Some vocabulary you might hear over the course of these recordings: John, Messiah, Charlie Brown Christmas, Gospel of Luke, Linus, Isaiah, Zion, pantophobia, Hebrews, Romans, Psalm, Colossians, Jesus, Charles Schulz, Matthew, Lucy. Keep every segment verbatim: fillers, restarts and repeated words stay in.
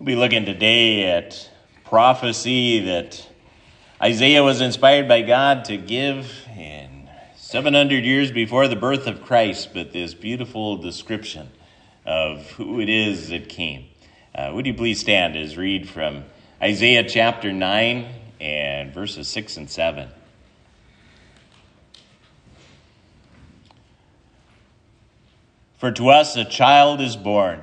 We'll be looking today at prophecy that Isaiah was inspired by God to give in seven hundred years before the birth of Christ, but this beautiful description of who it is that came. Uh, would you please stand as read from Isaiah chapter nine and verses six and seven. For to us a child is born,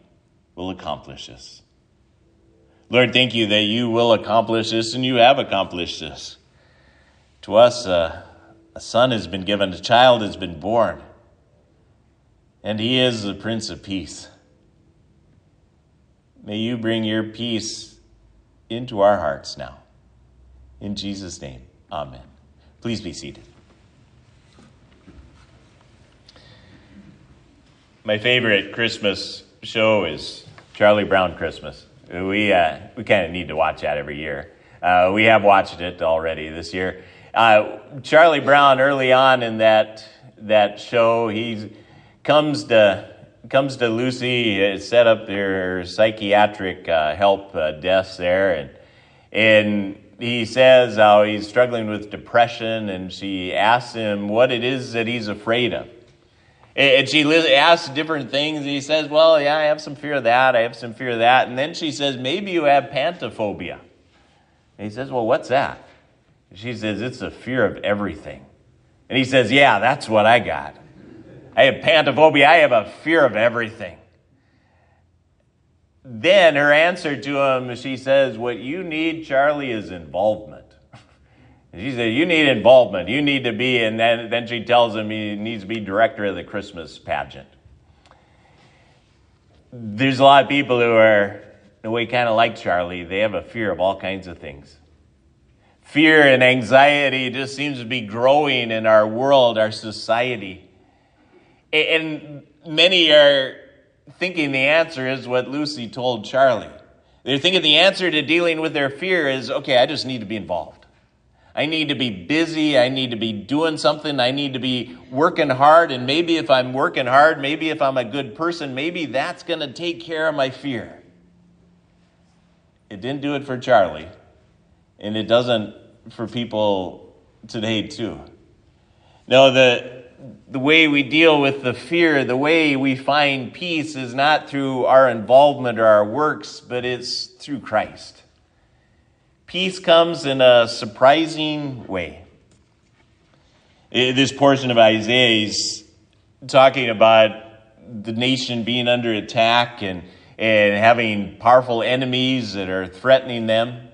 will accomplish this. Lord, thank you that you will accomplish this, and you have accomplished this. To us, uh, a son has been given, a child has been born, and he is the Prince of Peace. May you bring your peace into our hearts now. In Jesus' name, amen. Please be seated. My favorite Christmas show is Charlie Brown Christmas. We uh, we kind of need to watch that every year. Uh, we have watched it already this year. Uh, Charlie Brown, early on in that that show, he comes to comes to Lucy, uh, set up their psychiatric uh, help uh, desk there, and and he says how he's struggling with depression, and she asks him what it is that he's afraid of. And she asks different things, and he says, well, yeah, I have some fear of that, I have some fear of that. And then she says, maybe you have pantophobia. And he says, well, what's that? And she says, it's a fear of everything. And he says, yeah, that's what I got. I have pantophobia, I have a fear of everything. Then her answer to him, she says, what you need, Charlie, is involvement. And she said, you need involvement. You need to be, and then, then she tells him he needs to be director of the Christmas pageant. There's a lot of people who are, in a way, kind of like Charlie. They have a fear of all kinds of things. Fear and anxiety just seems to be growing in our world, our society. And many are thinking the answer is what Lucy told Charlie. They're thinking the answer to dealing with their fear is, okay, I just need to be involved. I need to be busy, I need to be doing something, I need to be working hard, and maybe if I'm working hard, maybe if I'm a good person, maybe that's going to take care of my fear. It didn't do it for Charlie, and it doesn't for people today too. No, the the way we deal with the fear, the way we find peace is not through our involvement or our works, but it's through Christ. Peace comes in a surprising way. This portion of Isaiah is talking about the nation being under attack and, and having powerful enemies that are threatening them.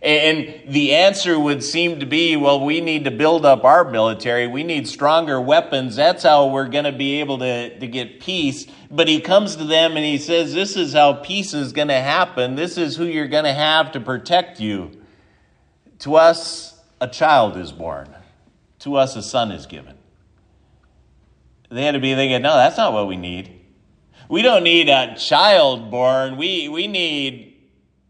And the answer would seem to be, well, we need to build up our military. We need stronger weapons. That's how we're going to be able to, to get peace. But he comes to them and he says, this is how peace is going to happen. This is who you're going to have to protect you. To us, a child is born. To us, a son is given. They had to be thinking, no, that's not what we need. We don't need a child born. We, we need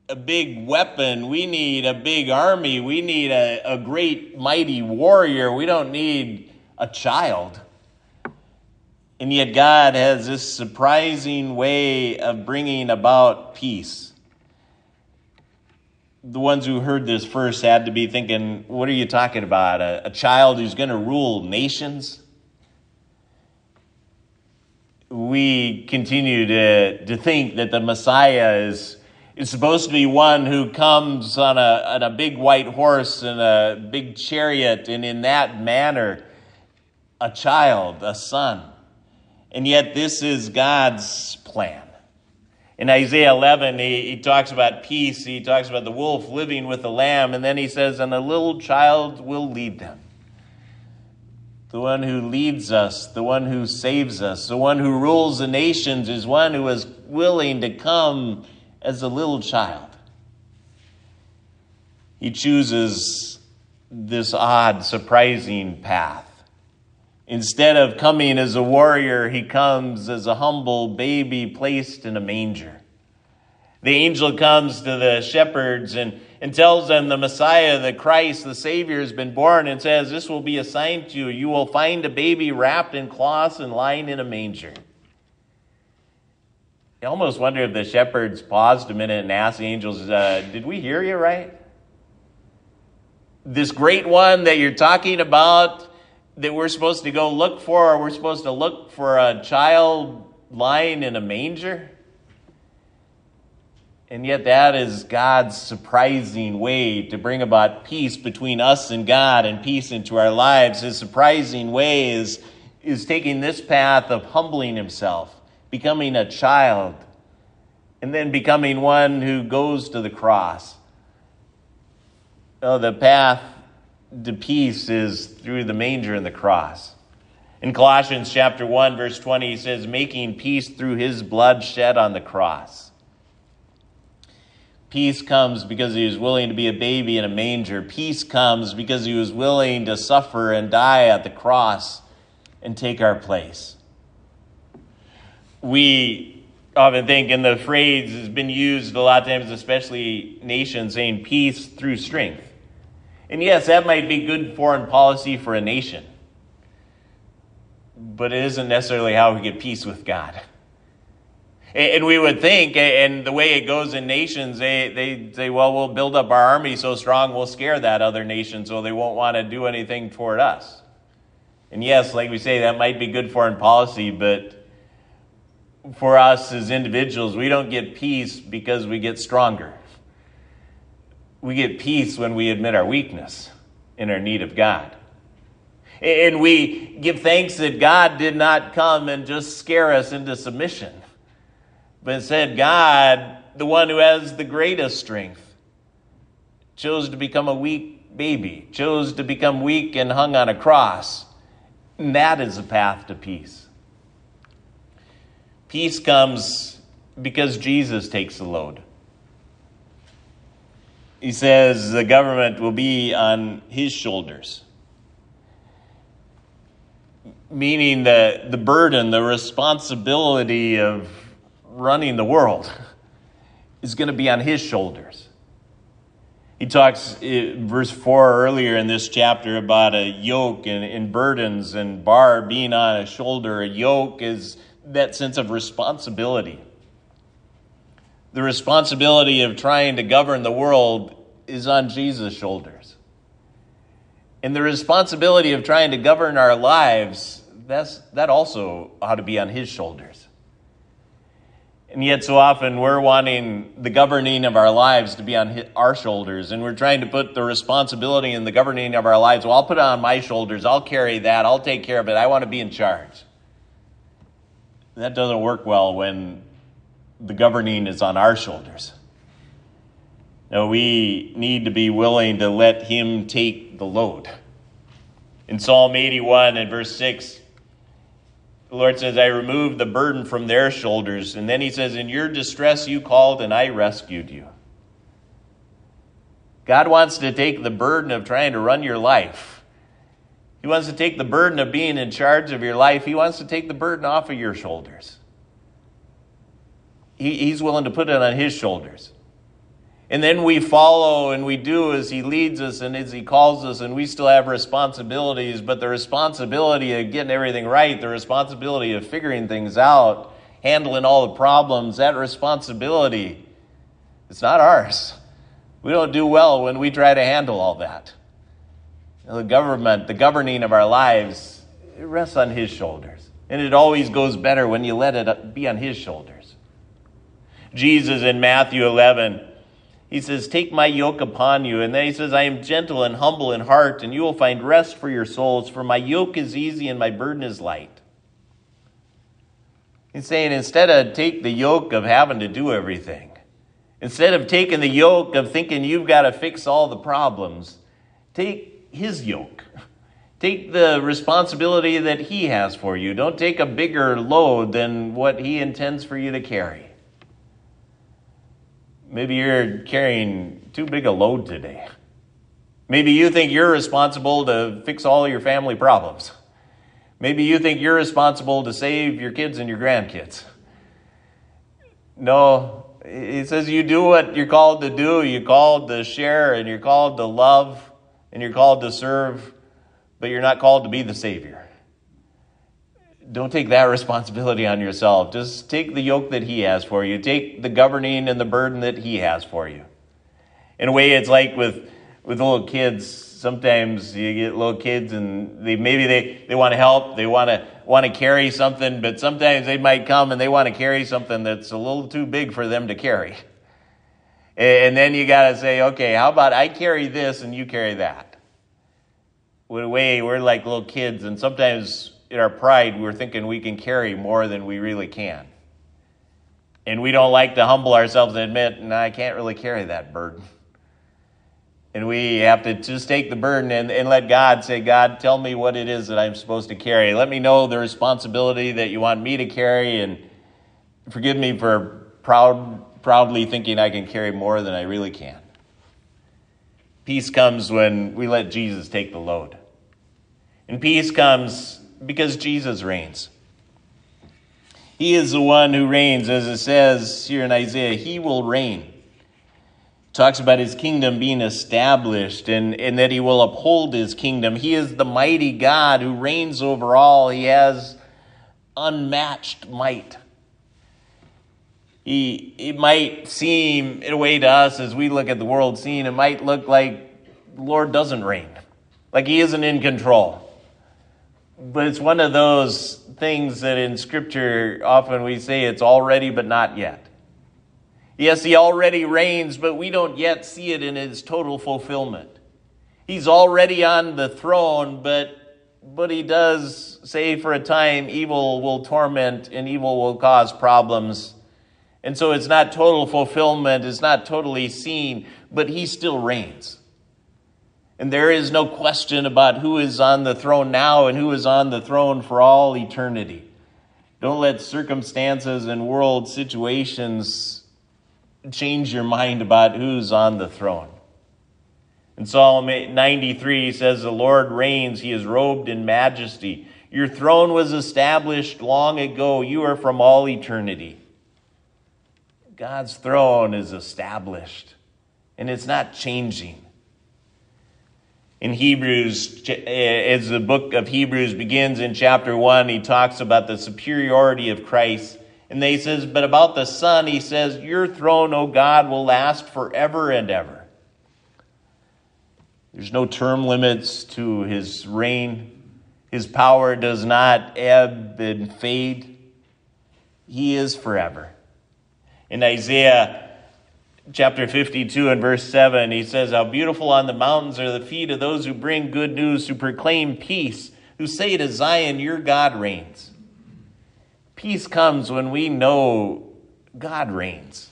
a big weapon, we need a big army, we need a, a great mighty warrior, we don't need a child. And yet God has this surprising way of bringing about peace. The ones who heard this first had to be thinking, what are you talking about? A, a child who's going to rule nations? We continue to, to think that the Messiah is It's supposed to be one who comes on a, on a big white horse and a big chariot, and in that manner, a child, a son. And yet this is God's plan. In Isaiah eleven, he, he talks about peace. He talks about the wolf living with the lamb. And then he says, and a little child will lead them. The one who leads us, the one who saves us, the one who rules the nations is one who is willing to come as a little child. He chooses this odd, surprising path. Instead of coming as a warrior, he comes as a humble baby placed in a manger. The angel comes to the shepherds and, and tells them the Messiah, the Christ, the Savior has been born, and says, this will be a sign to you. You will find a baby wrapped in cloths and lying in a manger. I almost wonder if the shepherds paused a minute and asked the angels, uh, did we hear you right? This great one that you're talking about, that we're supposed to go look for, we're supposed to look for a child lying in a manger? And yet that is God's surprising way to bring about peace between us and God and peace into our lives. His surprising way is, is taking this path of humbling himself, becoming a child, and then becoming one who goes to the cross. Oh, the path to peace is through the manger and the cross. In Colossians chapter one, verse twenty, he says, making peace through his blood shed on the cross. Peace comes because he was willing to be a baby in a manger. Peace comes because he was willing to suffer and die at the cross and take our place. We often think, and the phrase has been used a lot of times, especially nations, saying peace through strength. And yes, that might be good foreign policy for a nation, but it isn't necessarily how we get peace with God. And we would think, and the way it goes in nations, they, they say, well, we'll build up our army so strong, we'll scare that other nation so they won't want to do anything toward us. And yes, like we say, that might be good foreign policy, but for us as individuals, we don't get peace because we get stronger. We get peace when we admit our weakness and our need of God. And we give thanks that God did not come and just scare us into submission. But instead, God, the one who has the greatest strength, chose to become a weak baby, chose to become weak and hung on a cross. And that is the path to peace. Peace comes because Jesus takes the load. He says the government will be on his shoulders. Meaning the, the burden, the responsibility of running the world is going to be on his shoulders. He talks in verse four earlier in this chapter about a yoke and, and burdens and bar being on a shoulder. A yoke is that sense of responsibility. The responsibility of trying to govern the world is on Jesus' shoulders. And the responsibility of trying to govern our lives, that's, that also ought to be on his shoulders. And yet so often we're wanting the governing of our lives to be on our shoulders, and we're trying to put the responsibility and the governing of our lives, well, I'll put it on my shoulders, I'll carry that, I'll take care of it, I want to be in charge. That doesn't work well when the governing is on our shoulders. No, we need to be willing to let him take the load. In Psalm eighty-one and verse six, the Lord says, I removed the burden from their shoulders. And then he says, in your distress you called and I rescued you. God wants to take the burden of trying to run your life. He wants to take the burden of being in charge of your life. He wants to take the burden off of your shoulders. He, he's willing to put it on his shoulders. And then we follow and we do as he leads us and as he calls us, and we still have responsibilities, but the responsibility of getting everything right, the responsibility of figuring things out, handling all the problems, that responsibility, it's not ours. We don't do well when we try to handle all that. The government, the governing of our lives, it rests on his shoulders. And it always goes better when you let it be on his shoulders. Jesus in Matthew eleven, he says, take my yoke upon you. And then he says, I am gentle and humble in heart, and you will find rest for your souls, for my yoke is easy and my burden is light. He's saying, instead of take the yoke of having to do everything, instead of taking the yoke of thinking you've got to fix all the problems, take his yoke. Take the responsibility that he has for you. Don't take a bigger load than what he intends for you to carry. Maybe you're carrying too big a load today. Maybe you think you're responsible to fix all your family problems. Maybe you think you're responsible to save your kids and your grandkids. No, it says you do what you're called to do. You're called to share, and you're called to love, and you're called to serve, but you're not called to be the Savior. Don't take that responsibility on yourself. Just take the yoke that he has for you. Take the governing and the burden that he has for you. In a way, it's like with with little kids. Sometimes you get little kids, and they maybe they, they want to help. They want to want to carry something, but sometimes they might come and they want to carry something that's a little too big for them to carry. And then you got to say, okay, how about I carry this and you carry that? In a way, we're like little kids, and sometimes in our pride, we're thinking we can carry more than we really can. And we don't like to humble ourselves and admit, no, I can't really carry that burden. And we have to just take the burden and, and let God say, God, tell me what it is that I'm supposed to carry. Let me know the responsibility that you want me to carry, and forgive me for proud, proudly thinking I can carry more than I really can. Peace comes when we let Jesus take the load. And peace comes because Jesus reigns. He is the one who reigns, as it says here in Isaiah. He will reign. It talks about his kingdom being established, and, and that he will uphold his kingdom. He is the mighty God who reigns over all. He has unmatched might. He, it might seem, in a way to us, as we look at the world scene, it might look like the Lord doesn't reign, like he isn't in control. But it's one of those things that in Scripture often we say it's already but not yet. Yes, he already reigns, but we don't yet see it in his total fulfillment. He's already on the throne, but but he does say for a time evil will torment and evil will cause problems. And so it's not total fulfillment, it's not totally seen, but he still reigns. And there is no question about who is on the throne now and who is on the throne for all eternity. Don't let circumstances and world situations change your mind about who's on the throne. In Psalm ninety-three says, "The Lord reigns, he is robed in majesty. Your throne was established long ago. You are from all eternity." God's throne is established, and it's not changing. In Hebrews, as the book of Hebrews begins in chapter one, he talks about the superiority of Christ. And then he says, but about the Son, he says, your throne, O God, will last forever and ever. There's no term limits to his reign. His power does not ebb and fade. He is forever. In Isaiah chapter fifty-two and verse seven, he says, how beautiful on the mountains are the feet of those who bring good news, who proclaim peace, who say to Zion, your God reigns. Peace comes when we know God reigns.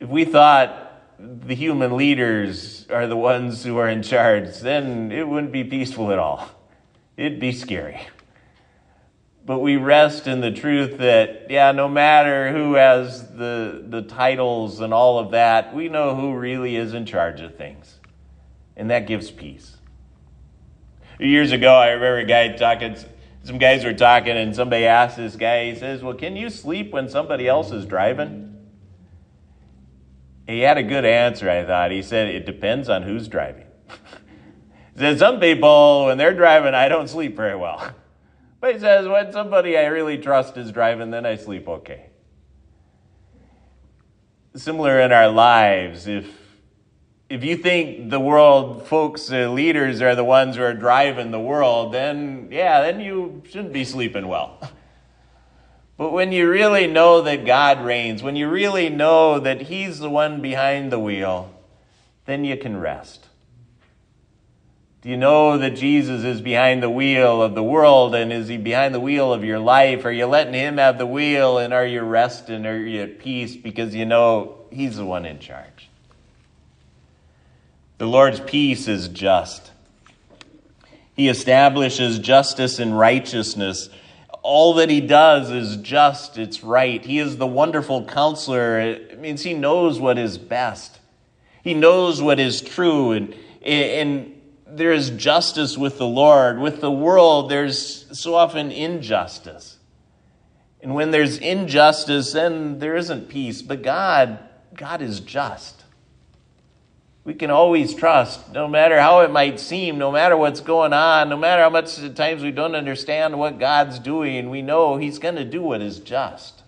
If we thought the human leaders are the ones who are in charge, then it wouldn't be peaceful at all. It'd be scary. But we rest in the truth that, yeah, no matter who has the the titles and all of that, we know who really is in charge of things. And that gives peace. Years ago, I remember a guy talking, some guys were talking, and somebody asked this guy, he says, well, can you sleep when somebody else is driving? He had a good answer, I thought. He said, it depends on who's driving. He said, some people, when they're driving, I don't sleep very well. But he says, when somebody I really trust is driving, then I sleep okay. Similar in our lives, if if you think the world folks, the leaders, are the ones who are driving the world, then, yeah, then you shouldn't be sleeping well. But when you really know that God reigns, when you really know that he's the one behind the wheel, then you can rest. Do you know that Jesus is behind the wheel of the world, and is he behind the wheel of your life? Are you letting him have the wheel, and are you resting, are you at peace because you know he's the one in charge? The Lord's peace is just. He establishes justice and righteousness. All that he does is just, it's right. He is the wonderful counselor. It means he knows what is best. He knows what is true, and and there is justice with the Lord. With the world, there's so often injustice. And when there's injustice, then there isn't peace. But God, God is just. We can always trust, no matter how it might seem, no matter what's going on, no matter how much at times we don't understand what God's doing, we know he's going to do what is just.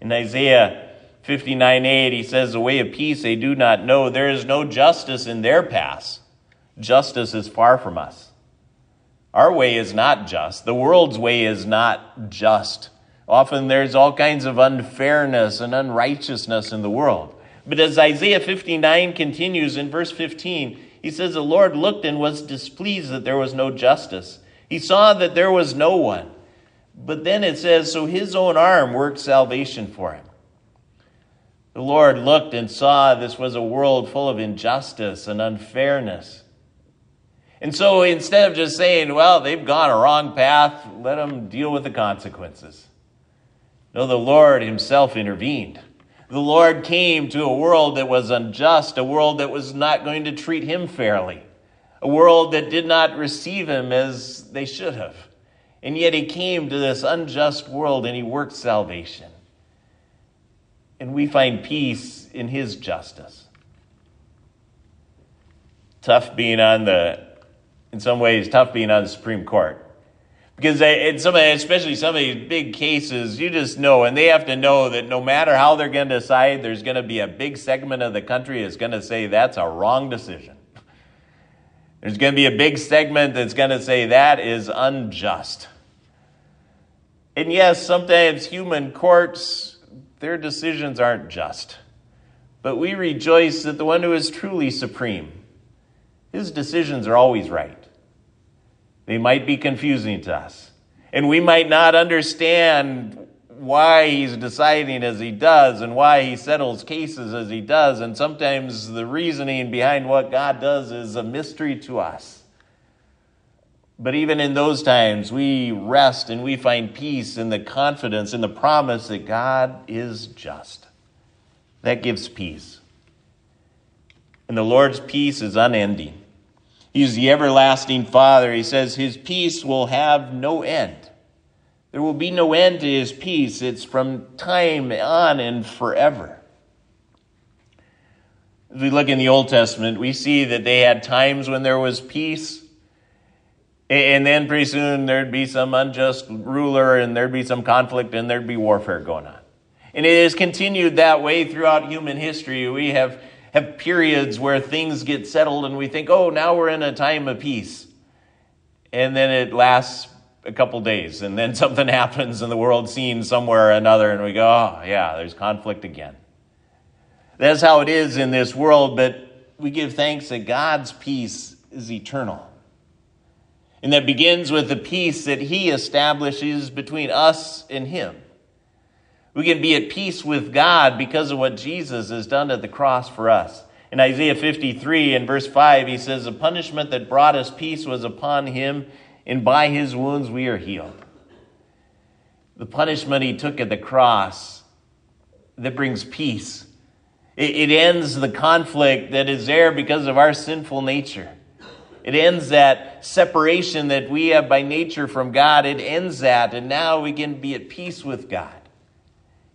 In Isaiah fifty-nine eight, he says, "The way of peace they do not know. There is no justice in their paths. Justice is far from us." Our way is not just. The world's way is not just. Often there's all kinds of unfairness and unrighteousness in the world. But as Isaiah fifty-nine continues in verse fifteen, he says, "The Lord looked and was displeased that there was no justice. He saw that there was no one." But then it says, "So his own arm worked salvation for him." The Lord looked and saw this was a world full of injustice and unfairness. And so instead of just saying, well, they've gone a wrong path, let them deal with the consequences. No, the Lord himself intervened. The Lord came to a world that was unjust, a world that was not going to treat him fairly, a world that did not receive him as they should have. And yet he came to this unjust world and he worked salvation. And we find peace in his justice. Tough being on the, in some ways, tough being on the Supreme Court. Because they, in some, especially some of these big cases, you just know, and they have to know that no matter how they're going to decide, there's going to be a big segment of the country that's going to say that's a wrong decision. There's going to be a big segment that's going to say that is unjust. And yes, sometimes human courts, their decisions aren't just. But we rejoice that the one who is truly supreme, his decisions are always right. They might be confusing to us, and we might not understand why he's deciding as he does and why he settles cases as he does, and sometimes the reasoning behind what God does is a mystery to us. But even in those times, we rest and we find peace in the confidence and the promise that God is just. That gives peace. And the Lord's peace is unending. He's the everlasting Father. He says his peace will have no end. There will be no end to his peace. It's from time on and forever. As we look in the Old Testament, we see that they had times when there was peace. And then pretty soon there'd be some unjust ruler and there'd be some conflict and there'd be warfare going on. And it has continued that way throughout human history. We have have periods where things get settled and we think, oh, now we're in a time of peace. And then it lasts a couple days and then something happens in the world scene somewhere or another and we go, oh, yeah, there's conflict again. That's how it is in this world, but we give thanks that God's peace is eternal. And that begins with the peace that he establishes between us and him. We can be at peace with God because of what Jesus has done at the cross for us. In Isaiah fifty-three and verse five, he says, "The punishment that brought us peace was upon him, and by his wounds we are healed." The punishment he took at the cross that brings peace. It, it ends the conflict that is there because of our sinful nature. It ends that separation that we have by nature from God. It ends that, and now we can be at peace with God.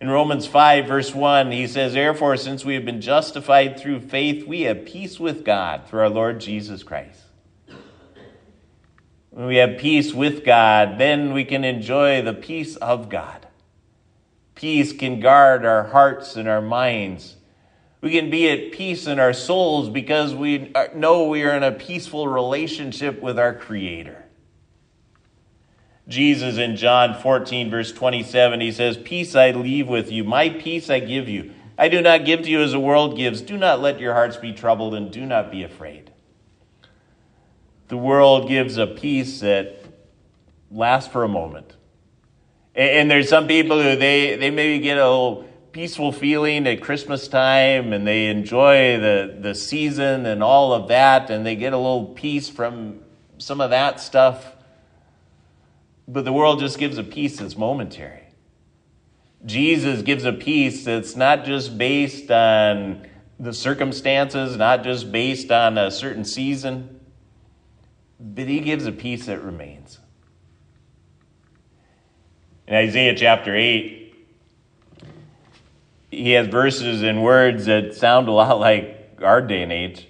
In Romans five, verse one, he says, "Therefore, since we have been justified through faith, we have peace with God through our Lord Jesus Christ." When we have peace with God, then we can enjoy the peace of God. Peace can guard our hearts and our minds. We can be at peace in our souls because we know we are in a peaceful relationship with our Creator. Jesus in John fourteen, verse twenty-seven, he says, "Peace I leave with you, my peace I give you. I do not give to you as the world gives. Do not let your hearts be troubled and do not be afraid." The world gives a peace that lasts for a moment. And there's some people who they, they maybe get a little peaceful feeling at Christmas time and they enjoy the, the season and all of that and they get a little peace from some of that stuff. But the world just gives a peace that's momentary. Jesus gives a peace that's not just based on the circumstances, not just based on a certain season, but he gives a peace that remains. In Isaiah chapter eight, he has verses and words that sound a lot like our day and age.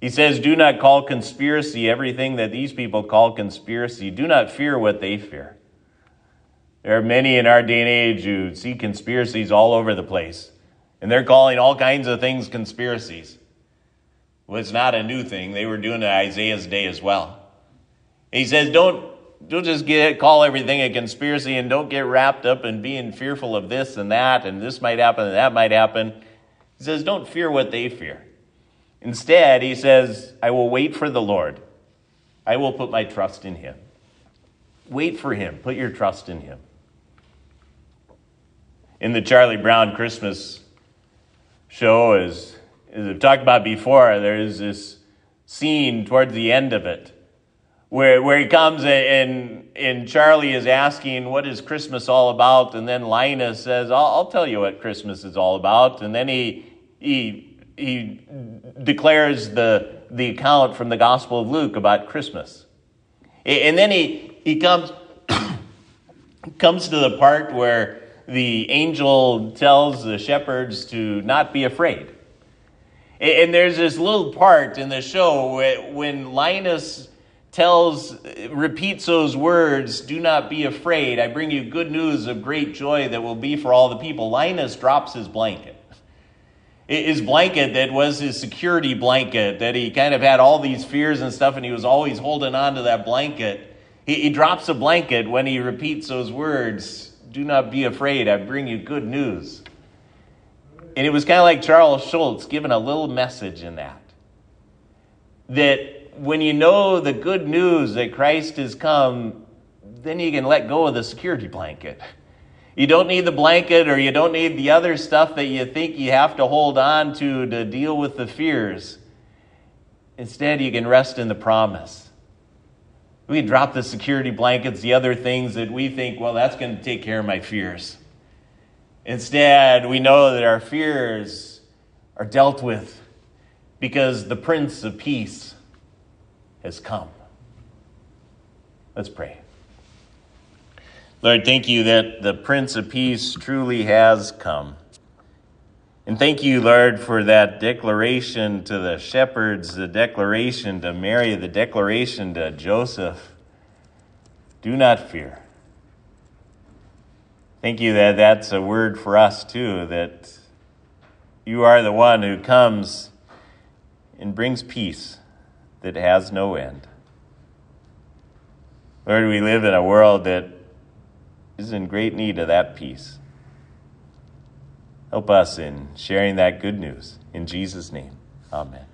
He says, do not call conspiracy everything that these people call conspiracy. Do not fear what they fear. There are many in our day and age who see conspiracies all over the place, and they're calling all kinds of things conspiracies. Well, it's not a new thing. They were doing it in Isaiah's day as well. He says, don't, don't just get call everything a conspiracy, and don't get wrapped up in being fearful of this and that, and this might happen and that might happen. He says, don't fear what they fear. Instead, he says, I will wait for the Lord. I will put my trust in him. Wait for him. Put your trust in him. In the Charlie Brown Christmas show, as, as I've talked about before, there is this scene towards the end of it where, where he comes and, and Charlie is asking, what is Christmas all about? And then Linus says, I'll, I'll tell you what Christmas is all about. And then he... he He declares the the account from the Gospel of Luke about Christmas. And then he, he comes, comes to the part where the angel tells the shepherds to not be afraid. And there's this little part in the show when Linus tells, repeats those words, do not be afraid, I bring you good news of great joy that will be for all the people. Linus drops his blanket. His blanket that was his security blanket, that he kind of had all these fears and stuff, and he was always holding on to that blanket. He, he drops a blanket when he repeats those words, do not be afraid, I bring you good news. And it was kind of like Charles Schulz giving a little message in that. That when you know the good news that Christ has come, then you can let go of the security blanket. You don't need the blanket, or you don't need the other stuff that you think you have to hold on to to deal with the fears. Instead, you can rest in the promise. We drop the security blankets, the other things that we think, well, that's going to take care of my fears. Instead, we know that our fears are dealt with because the Prince of Peace has come. Let's pray. Lord, thank you that the Prince of Peace truly has come. And thank you, Lord, for that declaration to the shepherds, the declaration to Mary, the declaration to Joseph. Do not fear. Thank you that that's a word for us, too, that you are the one who comes and brings peace that has no end. Lord, we live in a world that is in great need of that peace. Help us in sharing that good news. In Jesus' name, amen.